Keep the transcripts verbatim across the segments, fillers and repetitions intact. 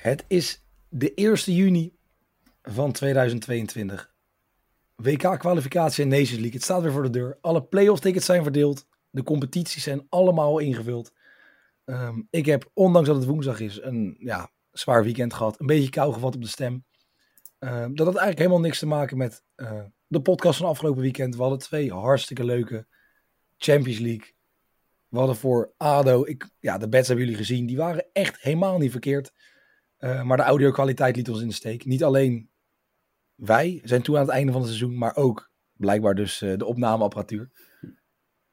Het is de eerste juni van tweeduizend tweeëntwintig. W K-kwalificatie en Nations League. Het staat weer voor de deur. Alle play-off tickets zijn verdeeld. De competities zijn allemaal ingevuld. Um, ik heb, ondanks dat het woensdag is, een ja, zwaar weekend gehad. Een beetje kou gevat op de stem. Uh, dat had eigenlijk helemaal niks te maken met uh, de podcast van afgelopen weekend. We hadden twee hartstikke leuke Champions League. We hadden voor A D O, ik, ja, de bets hebben jullie gezien. Die waren echt helemaal niet verkeerd. Uh, maar de audio-kwaliteit liet ons in de steek. Niet alleen wij zijn toe aan het einde van het seizoen, maar ook blijkbaar dus uh, de opnameapparatuur.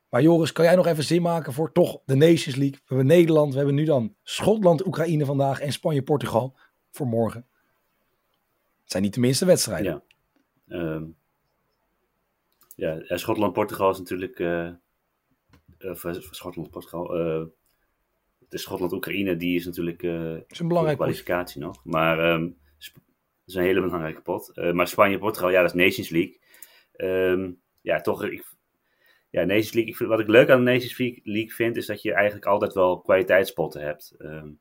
Maar Joris, kan jij nog even zin maken voor toch de Nations League? We hebben Nederland, we hebben nu dan Schotland, Oekraïne vandaag en Spanje-Portugal voor morgen. Het zijn niet de minste wedstrijden. Ja, um, ja Schotland-Portugal is natuurlijk... Uh, of, Schotland-Portugal... Uh, De Schotland-Oekraïne, die is natuurlijk uh, is een belangrijke kwalificatie pot. nog. Maar um, Sp- dat is een hele belangrijke pot. Uh, maar Spanje-Portugal, ja, dat is Nations League. Um, ja, toch. Ik, ja, Nations League. Ik vind, wat ik leuk aan de Nations League vind, is dat je eigenlijk altijd wel kwaliteitspotten hebt. Um,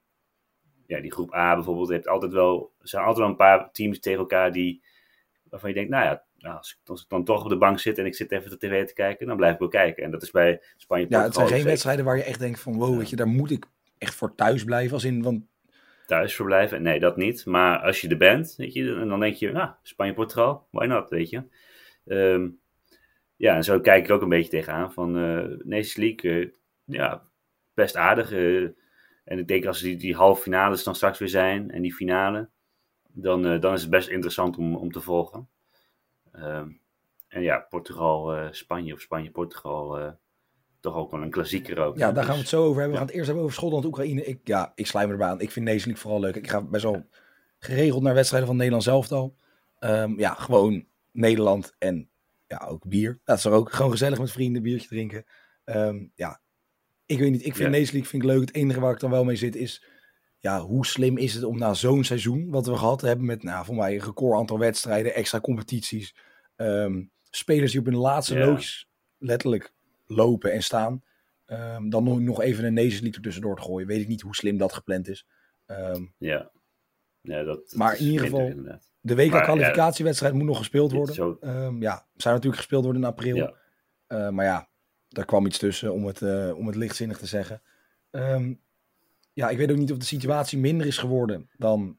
ja, die groep A bijvoorbeeld, heeft altijd wel, er zijn altijd wel een paar teams tegen elkaar die, waarvan je denkt, nou ja, nou, als, ik, als ik dan toch op de bank zit en ik zit even de tv te kijken, dan blijf ik wel kijken. En dat is bij Spanje-Portugal. Ja, het zijn geen zeker. wedstrijden waar je echt denkt van, wow, ja. weet je, daar moet ik echt voor thuis blijven, als in van... Thuis verblijven? Nee, dat niet. Maar als je er bent, weet je, dan denk je, ah, Spanje-Portugal, why not, weet je. Um, ja, en zo kijk ik ook een beetje tegenaan van uh, Nations League, uh, ja, best aardig. Uh, en ik denk als die, die halve finales dan straks weer zijn en die finale, dan, uh, dan is het best interessant om, om te volgen. Um, en ja, Portugal, uh, Spanje of Spanje-Portugal... Uh, toch ook wel een klassieker ook. Ja, daar gaan we het zo over hebben. We ja. gaan het eerst hebben over Schotland, Oekraïne. Ik, ja, ik sluit me erbij aan. Ik vind Nations League vooral leuk. Ik ga best wel geregeld naar wedstrijden van Nederland zelf al. Um, ja, gewoon Nederland en ja, ook bier. Dat is er ook gewoon gezellig met vrienden, biertje drinken. Um, ja, ik weet niet. Ik vind ja. Nations League vind ik leuk. Het enige waar ik dan wel mee zit is, ja, hoe slim is het om na zo'n seizoen, wat we gehad hebben met, nou, voor mij een record aantal wedstrijden, extra competities, um, spelers die op hun laatste ja. loodjes letterlijk lopen en staan, um, dan nog even een Nations League ertussendoor te gooien. Weet ik niet hoe slim dat gepland is. Um, ja. ja dat, maar dat in ieder geval, inderdaad. De W K-kwalificatiewedstrijd ja, moet nog gespeeld worden. Zo... Um, ja, zou natuurlijk gespeeld worden in april. Ja. Uh, maar ja, daar kwam iets tussen, om het, uh, om het lichtzinnig te zeggen. Um, ja, ik weet ook niet of de situatie minder is geworden dan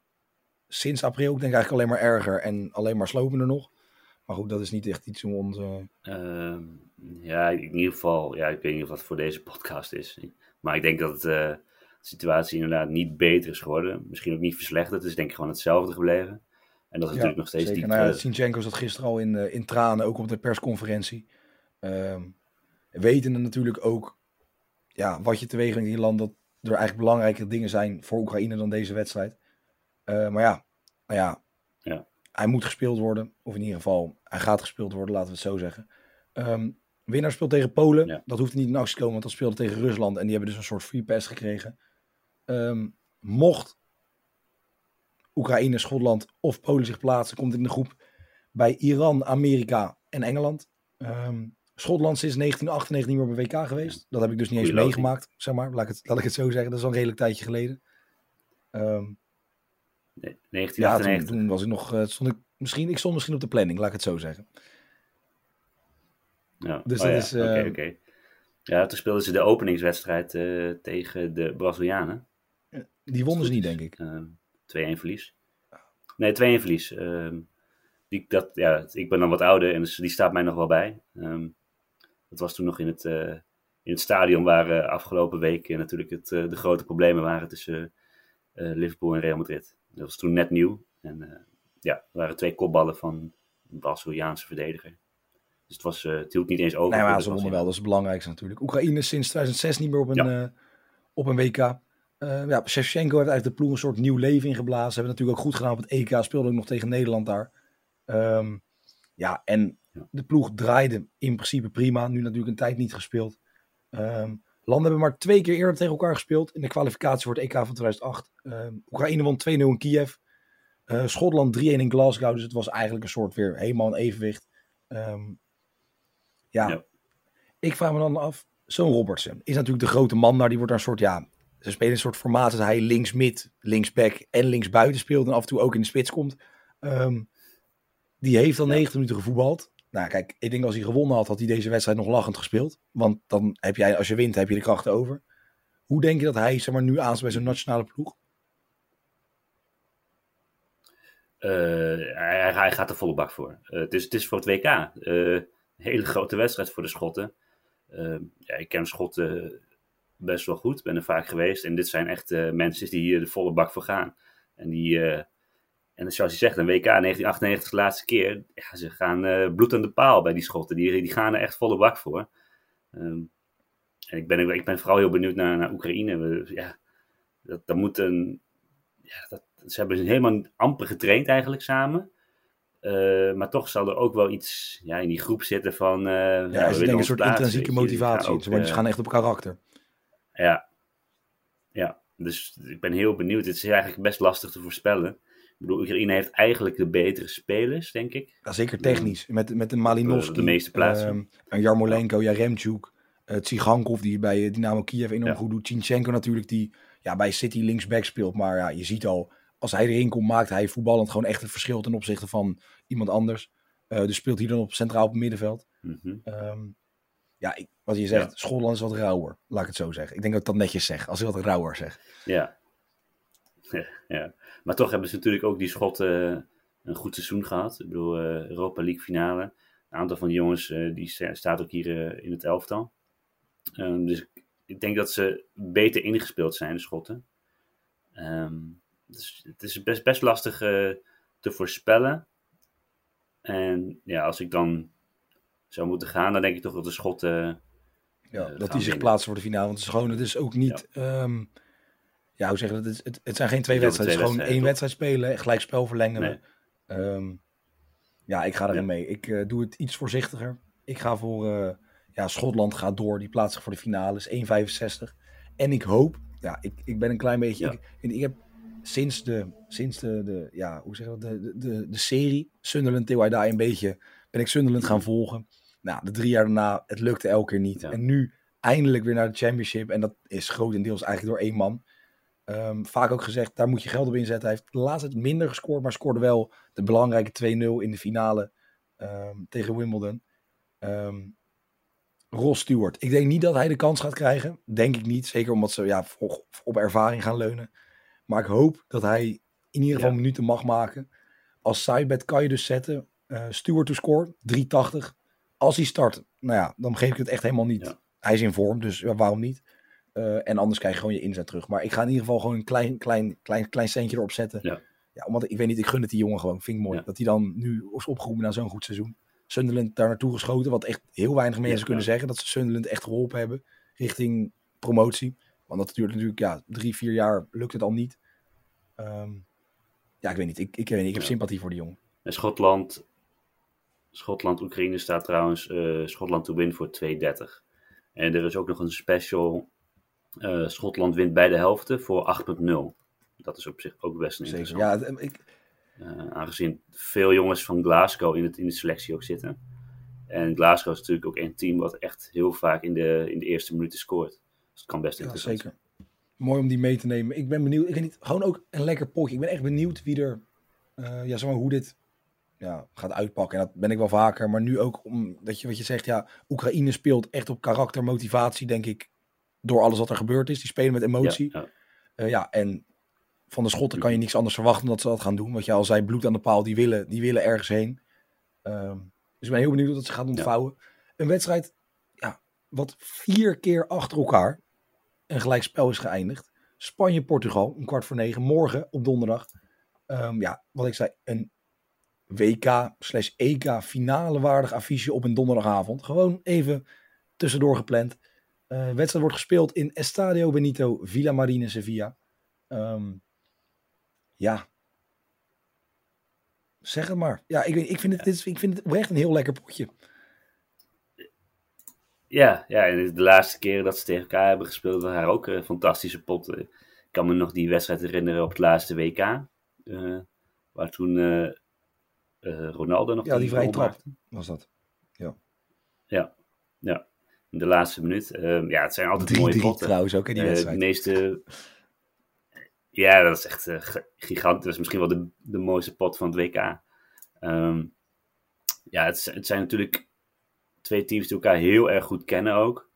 sinds april. Ik denk eigenlijk alleen maar erger en alleen maar slopender nog. Maar goed, dat is niet echt iets om ons... Uh... Um... Ja, in ieder geval, ja, ik weet niet of dat voor deze podcast is. Maar ik denk dat het, uh, de situatie inderdaad niet beter is geworden. Misschien ook niet verslechterd. Het is denk ik gewoon hetzelfde gebleven. En dat is ja, natuurlijk nog steeds zeker. diep. Nou ja, Zinchenko zat gisteren al in, uh, in tranen, ook op de persconferentie. Um, wetende natuurlijk ook ja, wat je teweeg brengt in je land, dat er eigenlijk belangrijke dingen zijn voor Oekraïne dan deze wedstrijd. Uh, maar ja, nou ja, ja, hij moet gespeeld worden. Of in ieder geval, hij gaat gespeeld worden, laten we het zo zeggen. Um, Winnaar speelt tegen Polen. Ja. Dat hoeft niet in actie te komen, want dat speelde tegen Rusland. En die hebben dus een soort free pass gekregen. Um, mocht Oekraïne, Schotland of Polen zich plaatsen, komt in de groep bij Iran, Amerika en Engeland. Um, Schotland sinds negentien achtennegentig niet meer bij W K geweest. Dat heb ik dus niet eens meegemaakt, zeg maar. Laat ik, het, laat ik het zo zeggen. Dat is al een redelijk tijdje geleden. Um, nee, negentien achtennegentig. Ja, toen, toen was ik nog, stond ik, misschien, ik stond misschien op de planning, laat ik het zo zeggen. Ja. Dus oh, dat ja. is... Uh... Okay, okay. Ja, toen speelden ze de openingswedstrijd uh, tegen de Brazilianen. Die wonnen ze niet, denk ik. Uh, twee-een verlies. Nee, twee-een verlies. Uh, die, dat, ja, ik ben dan wat ouder en dus die staat mij nog wel bij. Um, dat was toen nog in het, uh, in het stadion waar uh, afgelopen week uh, natuurlijk het, uh, de grote problemen waren tussen uh, Liverpool en Real Madrid. Dat was toen net nieuw. En uh, ja, er waren twee kopballen van een Braziliaanse verdediger. Dus het, was, uh, het hield niet eens over. Nee, maar dus ze wonnen wel, dat is het belangrijkste natuurlijk. Oekraïne sinds tweeduizend zes niet meer op een, ja. uh, op een W K. Uh, ja, Zinchenko heeft eigenlijk de ploeg een soort nieuw leven ingeblazen. Ze hebben het natuurlijk ook goed gedaan op het E K. Speelde ook nog tegen Nederland daar. Um, ja, en de ploeg draaide in principe prima. Nu natuurlijk een tijd niet gespeeld. Um, landen hebben maar twee keer eerder tegen elkaar gespeeld. In de kwalificatie voor het E K van tweeduizend acht. Um, Oekraïne won twee nul in Kiev. Uh, Schotland drie een in Glasgow. Dus het was eigenlijk een soort weer helemaal een evenwicht. Um, ja. ja. Ik vraag me dan af. Zo'n Robertson is natuurlijk de grote man daar. Die wordt daar een soort, ja... Ze spelen een soort formaat dat hij links-mid, links-back en links-buiten speelt. En af en toe ook in de spits komt. Um, die heeft al negentig minuten gevoetbald. Nou kijk, ik denk als hij gewonnen had, had hij deze wedstrijd nog lachend gespeeld. Want dan heb jij, als je wint, heb je de krachten over. Hoe denk je dat hij, zeg maar, nu aansluit bij zo'n nationale ploeg? Uh, hij, hij gaat er volle bak voor. Uh, het, is, het is voor het W K. Uh, een hele grote wedstrijd voor de Schotten. Uh, ja, ik ken Schotten best wel goed. Ben er vaak geweest. En dit zijn echt uh, mensen die hier de volle bak voor gaan. En die... Uh, En zoals je zegt, een W K negentien achtennegentig is de laatste keer. Ja, ze gaan uh, bloed aan de paal bij die Schotten. Die, die gaan er echt volle bak voor. Um, en ik ben, ik ben vooral heel benieuwd naar, naar Oekraïne. We, ja, dat, dat moet een, ja, dat, ze hebben helemaal amper getraind eigenlijk samen. Uh, maar toch zal er ook wel iets ja, in die groep zitten van... Uh, ja, ja, ze denken een soort plaats, intrinsieke motivatie. Ook, want uh, ze gaan echt op karakter. Ja. ja, dus ik ben heel benieuwd. Het is eigenlijk best lastig te voorspellen. Ik bedoel, Oekraïne heeft eigenlijk de betere spelers, denk ik. Ja, zeker technisch. Met, met een Malinowski, de meeste plaatsen. Um, een Jarmolenko, Jaremchuk, uh, Tsygankov, die bij Dynamo Kiev enorm ja. goed doet. Zinchenko natuurlijk, die ja, bij City linksback speelt. Maar ja, je ziet al, als hij erin komt, maakt hij voetballend gewoon echt het verschil ten opzichte van iemand anders. Uh, dus speelt hij dan op centraal op het middenveld. Mm-hmm. Um, ja, ik, wat je zegt, ja. Schotland is wat rauwer, laat ik het zo zeggen. Ik denk dat ik dat netjes zeg, als ik wat rauwer zeg. Ja. Ja, maar toch hebben ze natuurlijk ook die Schotten een goed seizoen gehad. Ik bedoel, Europa League finale. Een aantal van die jongens, die staat ook hier in het elftal. Um, dus ik denk dat ze beter ingespeeld zijn, de Schotten. Um, dus het is best, best lastig uh, te voorspellen. En ja, als ik dan zou moeten gaan, dan denk ik toch dat de Schotten... Uh, ja, dat die zich plaatsen voor de finale. Want het is gewoon, het is ook niet... Ja. Um, Ja, hoe zeggen dat? Het, het zijn geen twee wedstrijden. Het is gewoon één wedstrijd spelen. Gelijk spel verlengen we. Nee. Um, ja, ik ga erin ja. mee. Ik uh, doe het iets voorzichtiger. Ik ga voor... Uh, ja, Schotland gaat door. Die plaatst zich voor de finales. één komma vijfenzestig. En ik hoop... Ja, ik, ik ben een klein beetje... Ja. Ik, ik heb sinds de... Sinds de, de ja, hoe zeg dat? De, de, de, de serie Sunderland, Till I Die een beetje... Ben ik Sunderland gaan volgen. Nou, de drie jaar daarna, het lukte elke keer niet. Ja. En nu eindelijk weer naar de Championship. En dat is grotendeels eigenlijk door één man. Um, vaak ook gezegd, daar moet je geld op inzetten. Hij heeft laatst het minder gescoord, maar scoorde wel de belangrijke twee nul in de finale um, tegen Wimbledon. Um, Ross Stewart. Ik denk niet dat hij de kans gaat krijgen. Denk ik niet. Zeker omdat ze ja, op, op ervaring gaan leunen. Maar ik hoop dat hij in ieder geval ja. minuten mag maken. Als sidebet kan je dus zetten. Uh, Stuart to score, drie tachtig. Als hij start, nou ja, dan geef ik het echt helemaal niet. Ja. Hij is in vorm, dus ja, waarom niet? Uh, en anders krijg je gewoon je inzet terug. Maar ik ga in ieder geval gewoon een klein, klein, klein, klein centje erop zetten. Ja. Ja, omdat ik weet niet, ik gun het die jongen gewoon. Vind ik mooi. Ja. Dat hij dan nu is opgeroepen na zo'n goed seizoen. Sunderland daar naartoe geschoten. Wat echt heel weinig mensen ja, kunnen ja. zeggen. Dat ze Sunderland echt geholpen hebben. Richting promotie. Want dat duurt natuurlijk ja, drie, vier jaar lukt het al niet. Um, ja, ik weet niet. Ik, ik, weet niet, ik heb ja. sympathie voor die jongen. En Schotland. Schotland, Oekraïne staat trouwens. Uh, Schotland to win voor twee dertig. En er is ook nog een special... Uh, Schotland wint bij de helften voor acht nul. Dat is op zich ook best een interessant. Ja, het, ik... uh, aangezien veel jongens van Glasgow in, het, in de selectie ook zitten. En Glasgow is natuurlijk ook een team wat echt heel vaak in de, in de eerste minuten scoort. Dus het kan best interessant ja, zeker. Zijn. Mooi om die mee te nemen. Ik ben benieuwd. Ik ben niet, gewoon ook een lekker potje. Ik ben echt benieuwd wie er, uh, ja, zeg maar, hoe dit ja, gaat uitpakken. En dat ben ik wel vaker. Maar nu ook omdat je wat je zegt, ja, Oekraïne speelt echt op karakter, motivatie, denk ik. Door alles wat er gebeurd is. Die spelen met emotie. Ja, ja. Uh, ja, en van de Schotten kan je niks anders verwachten dan dat ze dat gaan doen. Want je al zei, bloed aan de paal, die willen, die willen ergens heen. Um, dus ik ben heel benieuwd wat ze gaan ontvouwen. Ja. Een wedstrijd, ja, wat vier keer achter elkaar een gelijkspel is geëindigd. Spanje-Portugal, om kwart voor negen, morgen op donderdag. Um, ja, wat ik zei, een W K slash E K finale waardig affiche op een donderdagavond. Gewoon even tussendoor gepland. Uh, wedstrijd wordt gespeeld in Estadio Benito Villamarín in Sevilla. Um, ja, zeg het maar. Ja, ik, ik, vind het, dit is, ik vind het echt een heel lekker potje. Ja, ja, en de laatste keren dat ze tegen elkaar hebben gespeeld, waren ook een fantastische pot. Ik kan me nog die wedstrijd herinneren op het laatste W K. Uh, waar toen uh, uh, Ronaldo nog... Ja, die vrije trap was dat. Ja. Ja, ja. In de laatste minuut. Uh, ja, het zijn altijd drie, mooie drie, potten. Trouwens ook in die uh, wedstrijd. De meeste... Ja, dat is echt uh, gigantisch. Dat is misschien wel de, de mooiste pot van het W K. Um, ja, het, het zijn natuurlijk twee teams die elkaar heel erg goed kennen ook.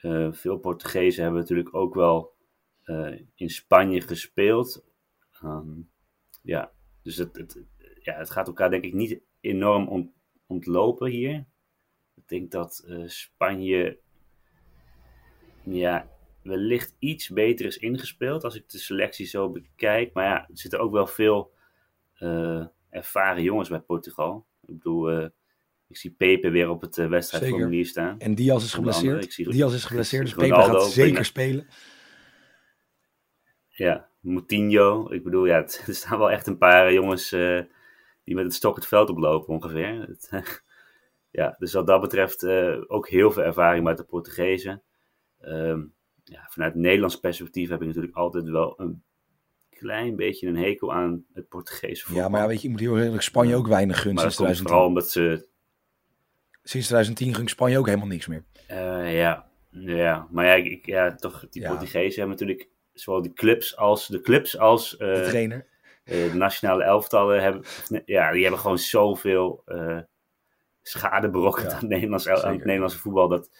Uh, veel Portugezen hebben natuurlijk ook wel uh, in Spanje gespeeld. Um, ja, dus het, het, ja, het gaat elkaar denk ik niet enorm ont, ontlopen hier. Ik denk dat uh, Spanje ja, wellicht iets beter is ingespeeld als ik de selectie zo bekijk. Maar ja, er zitten ook wel veel uh, ervaren jongens bij Portugal. Ik bedoel, uh, ik zie Pepe weer op het uh, wedstrijdformulier staan. En Diaz is geblesseerd. Zie... Diaz is geblesseerd, dus Pepe gaat zeker en... spelen. Ja, Moutinho. Ik bedoel, ja, het, er staan wel echt een paar jongens uh, die met het stok het veld oplopen ongeveer. Het, ja, dus wat dat betreft uh, ook heel veel ervaring met de Portugezen. Um, ja, vanuit het Nederlands perspectief heb ik natuurlijk altijd wel een klein beetje een hekel aan het Portugese voetbal. Ja, maar ja, weet je, je moet heel eerlijk, Spanje ook weinig gunst. Maar dat komt vooral omdat ze... Sinds twintig tien ging Spanje ook helemaal niks meer. Uh, ja. ja, maar ja, ik, ja toch, die ja. Portugezen hebben natuurlijk zowel de clubs als de clubs als uh, de trainer. Uh, de nationale elftallen hebben, ja, die hebben gewoon zoveel uh, schade berokkend ja, aan, het Nederlands, aan het Nederlandse voetbal. Dat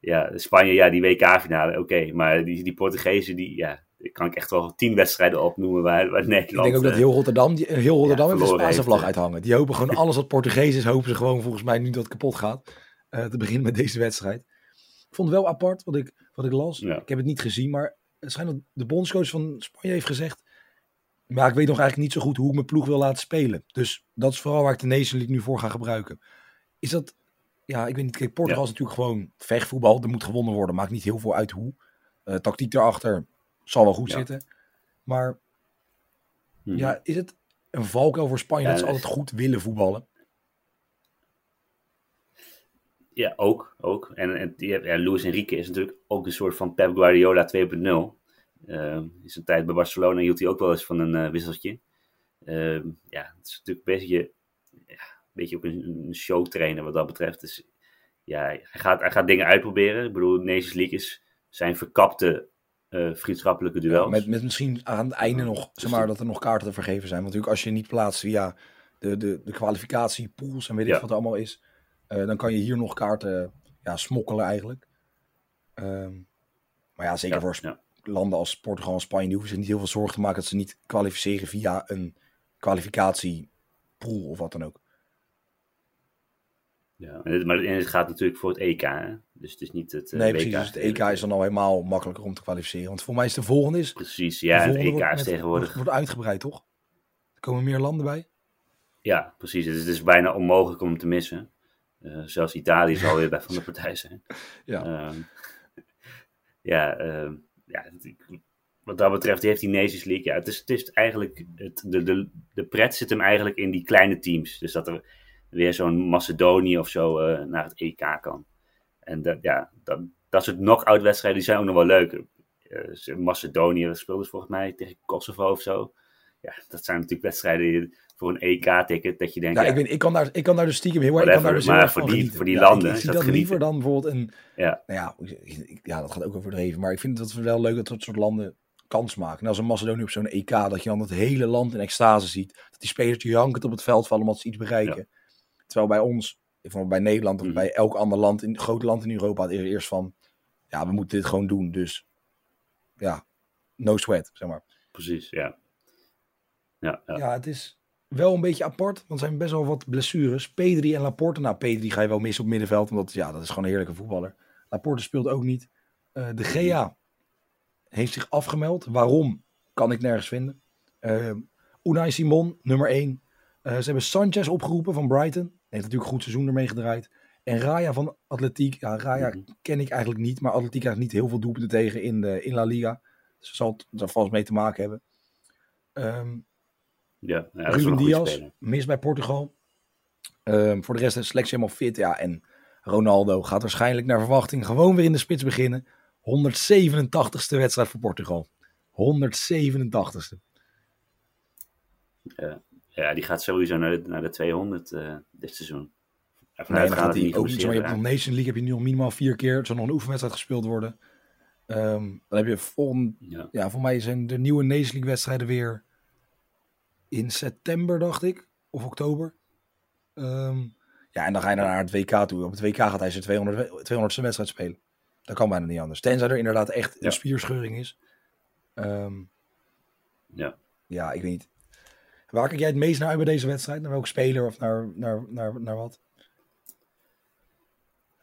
ja, Spanje, ja, die W K-finale, oké, okay, maar die, die Portugezen, die ja, kan ik echt wel tien wedstrijden opnoemen waar, waar Nederland... Ik denk ook dat heel Rotterdam, die, heel Rotterdam ja, heeft de Spaanse vlag uithangen. Die hopen gewoon alles wat Portugees is, hopen ze gewoon volgens mij nu dat het kapot gaat. Uh, te beginnen met deze wedstrijd. Ik vond het wel apart wat ik, wat ik las. Ja. Ik heb het niet gezien, maar het schijnt dat de bondscoach van Spanje heeft gezegd, maar ik weet nog eigenlijk niet zo goed hoe ik mijn ploeg wil laten spelen. Dus dat is vooral waar ik de Nations League nu voor ga gebruiken. Is dat... Ja, ik weet niet. Kijk, Portugal ja. is natuurlijk gewoon vechtvoetbal. Er moet gewonnen worden. Maakt niet heel veel uit hoe. Uh, tactiek daarachter zal wel goed ja. zitten. Maar hmm. ja, is het een valkuil voor Spanje ja, dat ze altijd goed willen voetballen? Ja, ook. ook. En, en ja, Luis Enrique is natuurlijk ook een soort van Pep Guardiola twee punt nul. Uh, in zijn tijd bij Barcelona hield hij ook wel eens van een uh, wisseltje. Uh, ja, het is natuurlijk best je... Ja, beetje ook een showtrainer wat dat betreft. Dus ja, hij gaat, hij gaat dingen uitproberen. Ik bedoel, Nations League is zijn verkapte uh, vriendschappelijke duels. Ja, met, met misschien aan het einde nog, ja, zeg maar, dus dat er nog kaarten te vergeven zijn. Want natuurlijk als je niet plaatst via de, de, de kwalificatie, pools en weet ik ja. wat er allemaal is. Uh, dan kan je hier nog kaarten ja, smokkelen eigenlijk. Um, maar ja, zeker ja, voor sp- ja. landen als Portugal en Spanje, die hoeven zich niet heel veel zorgen te maken dat ze niet kwalificeren via een kwalificatiepool of wat dan ook. Ja, en het, maar en het gaat natuurlijk voor het E K, hè? Dus het is niet het uh, nee, precies, W K. Dus het E K is dan al helemaal makkelijker om te kwalificeren. Want voor mij is de volgende is... Precies, ja, het E K wordt, is tegenwoordig... Wordt, wordt uitgebreid, toch? Er komen meer landen bij. Ja, precies. Het is, het is bijna onmogelijk om te missen. Uh, zelfs Italië zal weer bij van de partij zijn. Ja. Um, ja, um, ja wat dat betreft heeft die Nations League... Ja, het is, het is eigenlijk... Het, de, de, de pret zit hem eigenlijk in die kleine teams. Dus dat er... weer zo'n Macedonië of zo uh, naar het E K kan. En dat, ja, dat, dat soort knock-out wedstrijden die zijn ook nog wel leuk. Uh, Macedonië speelde dus volgens mij tegen Kosovo of zo. Ja, dat zijn natuurlijk wedstrijden voor een E K-ticket dat je denkt... Ja, ja ik, ben, ik, kan daar, ik kan daar dus stiekem heel erg van genieten. Maar voor die, voor die ja, landen ik, ik is dat genieten. Liever dan bijvoorbeeld een... Ja. Nou ja, ja, dat gaat ook overdreven. Maar ik vind het wel leuk dat dat soort landen kans maken. En als een Macedonië op zo'n E K, dat je dan het hele land in extase ziet. Dat die spelers die jankend op het veld vallen omdat ze iets bereiken. Ja. Terwijl bij ons, bij Nederland of bij elk ander land, in, groot land in Europa, het eerst van, ja, we moeten dit gewoon doen. Dus ja, no sweat, zeg maar. Precies, ja. Ja, ja. ja het is wel een beetje apart, want er zijn best wel wat blessures. Pedri en Laporte, nou Pedri ga je wel missen op middenveld, omdat ja, dat is gewoon een heerlijke voetballer. Laporte speelt ook niet. Uh, de Gea heeft zich afgemeld. Waarom? Kan ik nergens vinden. Uh, Unai Simon, nummer één. Uh, ze hebben Sanchez opgeroepen van Brighton. Heeft natuurlijk een goed seizoen ermee gedraaid. En Raya van Atlético. Ja, Raya mm-hmm. ken ik eigenlijk niet. Maar Atlético krijgt niet heel veel doelpunten tegen in, de, in La Liga. Dus dat zal het er vast mee te maken hebben. Um, ja, ja, Ruben Dias, mis bij Portugal. Um, voor de rest is de selectie helemaal fit. Ja, en Ronaldo gaat waarschijnlijk naar verwachting gewoon weer in de spits beginnen. honderdzevenentachtigste wedstrijd voor Portugal. honderdzevenentachtigste. Ja, ja, die gaat sowieso naar de, naar de tweehonderd uh, dit seizoen. Nee, dan gaat hij niet ook niet zo. Je hebt nog Nations League, heb je nu al minimaal vier keer. Het zal nog een oefenwedstrijd gespeeld worden. Um, dan heb je vol, ja. Ja, voor mij zijn de nieuwe Nations League wedstrijden weer in september, dacht ik. Of oktober. Um, ja, en dan ga je naar het W K toe. Op het W K gaat hij zijn tweehonderdste wedstrijd spelen. Dat kan bijna niet anders. Tenzij er inderdaad echt ja. een spierscheuring is. Um, ja. ja, ik weet niet. Waar kijk jij het meest naar uit bij deze wedstrijd? Naar welke speler of naar, naar, naar, naar wat?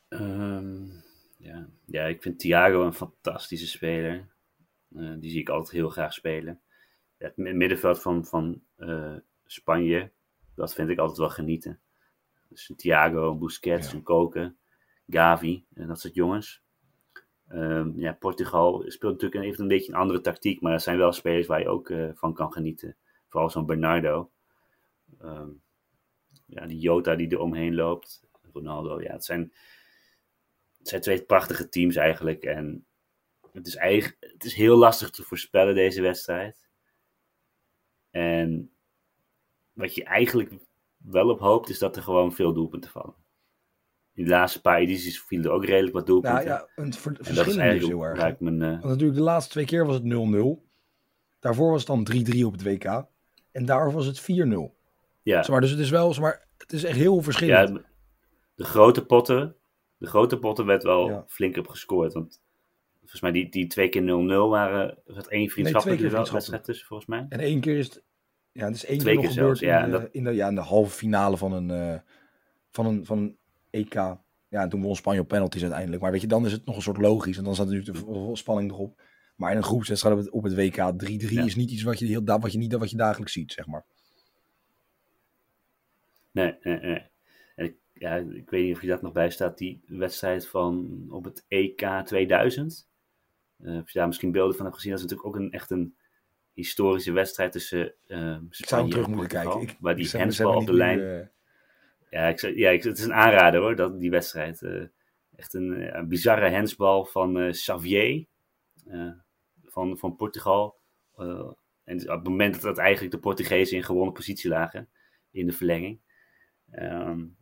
Um, ja. ja, ik vind Thiago een fantastische speler. Uh, die zie ik altijd heel graag spelen. Ja, het middenveld van, van uh, Spanje, dat vind ik altijd wel genieten. Dus Thiago, Busquets, ja. Koken, Gavi, en dat soort jongens. Um, ja, Portugal speelt natuurlijk even een beetje een andere tactiek, maar dat zijn wel spelers waar je ook uh, van kan genieten. Vooral zo'n Bernardo. Um, ja, die Jota die er omheen loopt. Ronaldo, ja, het zijn, het zijn twee prachtige teams eigenlijk. En het is, eigen, het is heel lastig te voorspellen, deze wedstrijd. En wat je eigenlijk wel op hoopt, is dat er gewoon veel doelpunten vallen. In de laatste paar edities vielen er ook redelijk wat doelpunten. Ja, ja, een ver- verschil is heel erg. He? Mijn, uh... Want natuurlijk de laatste twee keer was het nul nul. Daarvoor was het dan drie drie op het W K. En daarvoor was het vier nul. Ja. Zomaar, dus het is wel, zomaar, het is echt heel verschillend. Ja, de grote potten, de grote potten werd wel ja. flink op gescoord. Want volgens mij die, die twee keer nul nul waren, was het één vriendschappelijke nee, wedstrijd tussen volgens mij. En één keer is het, ja, het is één twee keer, keer nog gebeurd ja, in, de, dat... in, de, ja, in de halve finale van een, uh, van een, van een E K. Ja, toen won Spanje op penalties uiteindelijk. Maar weet je, dan is het nog een soort logisch. En dan staat natuurlijk de spanning erop. Maar in een groepswedstrijd op het W K drie drie ja. is niet iets wat je, heel, wat, je niet, wat je dagelijks ziet, zeg maar. Nee, nee, nee. En ik, ja, ik weet niet of je dat nog bij staat. Die wedstrijd van op het E K tweeduizend. Uh, of je daar misschien beelden van hebt gezien. Dat is natuurlijk ook een, echt een historische wedstrijd tussen uh, Spanje en ik zou hem terug moeten kijken. Ik, waar die handsbal op de lijn... Nu, uh... Ja, ik, ja ik, het is een aanrader hoor, dat, die wedstrijd. Uh, echt een, een bizarre handsbal van uh, Xavier uh, van, van Portugal. Uh, en op het moment dat, dat eigenlijk de Portugezen in gewonnen positie lagen, in de verlenging. Um,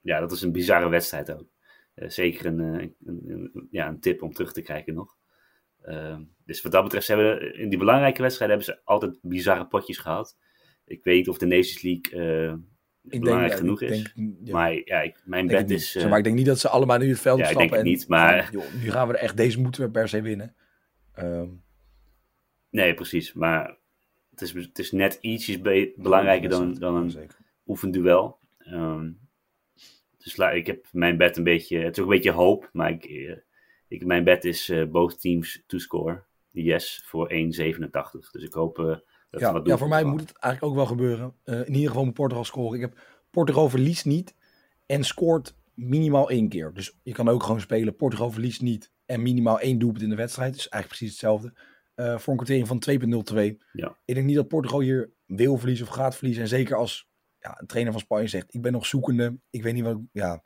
ja, dat is een bizarre wedstrijd ook. Uh, zeker een, een, een, ja, een tip om terug te kijken nog. Uh, dus wat dat betreft, ze hebben, in die belangrijke wedstrijden hebben ze altijd bizarre potjes gehad. Ik weet niet of de Nations League... Uh, Ik belangrijk denk, genoeg ik is. Denk, ja. Maar ja, ik, mijn bed is... Uh... Zeg maar ik denk niet dat ze allemaal nu het veld ja, stappen. Ik denk en, niet, maar... Joh, nu gaan we er echt... Deze moeten we per se winnen. Um... Nee, precies. Maar het is, het is net ietsjes be- belangrijker ja, dan, dan een zeker. Oefenduel. Um, dus la, ik heb mijn bed een beetje... Het is ook een beetje hoop, maar ik, ik, mijn bed is uh, both teams to score. Yes, voor één komma zevenentachtig. Dus ik hoop... Uh, Ja, ja, voor mij moet het eigenlijk ook wel gebeuren. Uh, in ieder geval moet Portugal scoren. Ik heb Portugal verliest niet en scoort minimaal één keer. Dus je kan ook gewoon spelen. Portugal verliest niet en minimaal één doelpunt in de wedstrijd. Dus eigenlijk precies hetzelfde. Uh, voor een kwartering van twee komma nul twee. Ja. Ik denk niet dat Portugal hier wil verliezen of gaat verliezen. En zeker als ja, een trainer van Spanje zegt, ik ben nog zoekende. Ik weet niet wat... Ja,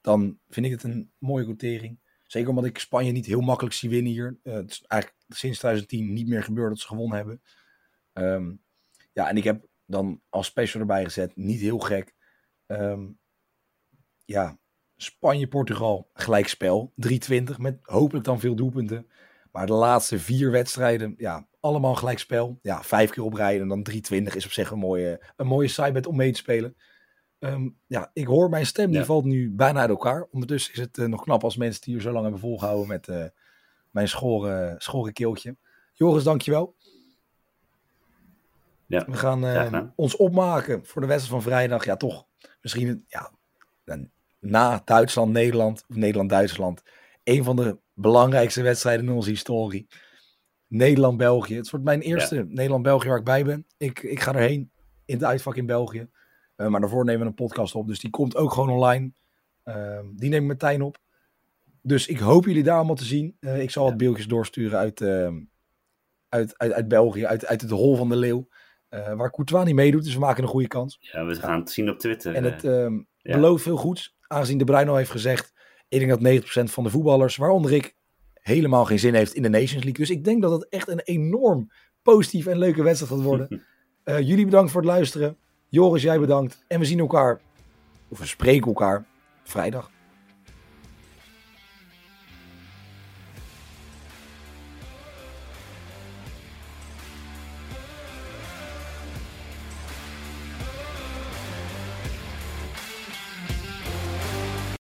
dan vind ik het een mooie kwartering. Zeker omdat ik Spanje niet heel makkelijk zie winnen hier. Uh, het is eigenlijk sinds twintig tien niet meer gebeurd dat ze gewonnen hebben. Um, ja, en ik heb dan als special erbij gezet, niet heel gek. Um, ja, Spanje-Portugal gelijkspel, drie twintig met hopelijk dan veel doelpunten. Maar de laatste vier wedstrijden, ja, allemaal gelijkspel. Ja, vijf keer oprijden en dan drie twintig is op zich een mooie, een mooie sidebet om mee te spelen. Um, ja, ik hoor mijn stem, die ja. valt nu bijna uit elkaar. Ondertussen is het uh, nog knap als mensen die hier zo lang hebben volgehouden met uh, mijn schore, schore keeltje. Joris, dankjewel. Ja, we gaan uh, ons opmaken voor de wedstrijd van vrijdag. Ja, toch. Misschien ja, na Duitsland-Nederland of Nederland-Duitsland. een van de belangrijkste wedstrijden in onze historie. Nederland-België. Het wordt mijn eerste ja. Nederland-België waar ik bij ben. Ik, ik ga erheen in het uitvak in België. Uh, maar daarvoor nemen we een podcast op. Dus die komt ook gewoon online. Uh, die neemt Martijn op. Dus ik hoop jullie daar allemaal te zien. Uh, ik zal wat beeldjes doorsturen uit, uh, uit, uit, uit België. Uit, uit het hol van de leeuw. Uh, waar Courtois niet meedoet. Dus we maken een goede kans. Ja, we gaan het zien op Twitter. En het uh, ja. belooft veel goeds. Aangezien De Bruyne al heeft gezegd. Ik denk dat negentig procent van de voetballers, waaronder ik, helemaal geen zin heeft in de Nations League. Dus ik denk dat het echt een enorm positief en leuke wedstrijd gaat worden. Uh, jullie bedankt voor het luisteren. Joris, jij bedankt. En we zien elkaar, of we spreken elkaar, vrijdag.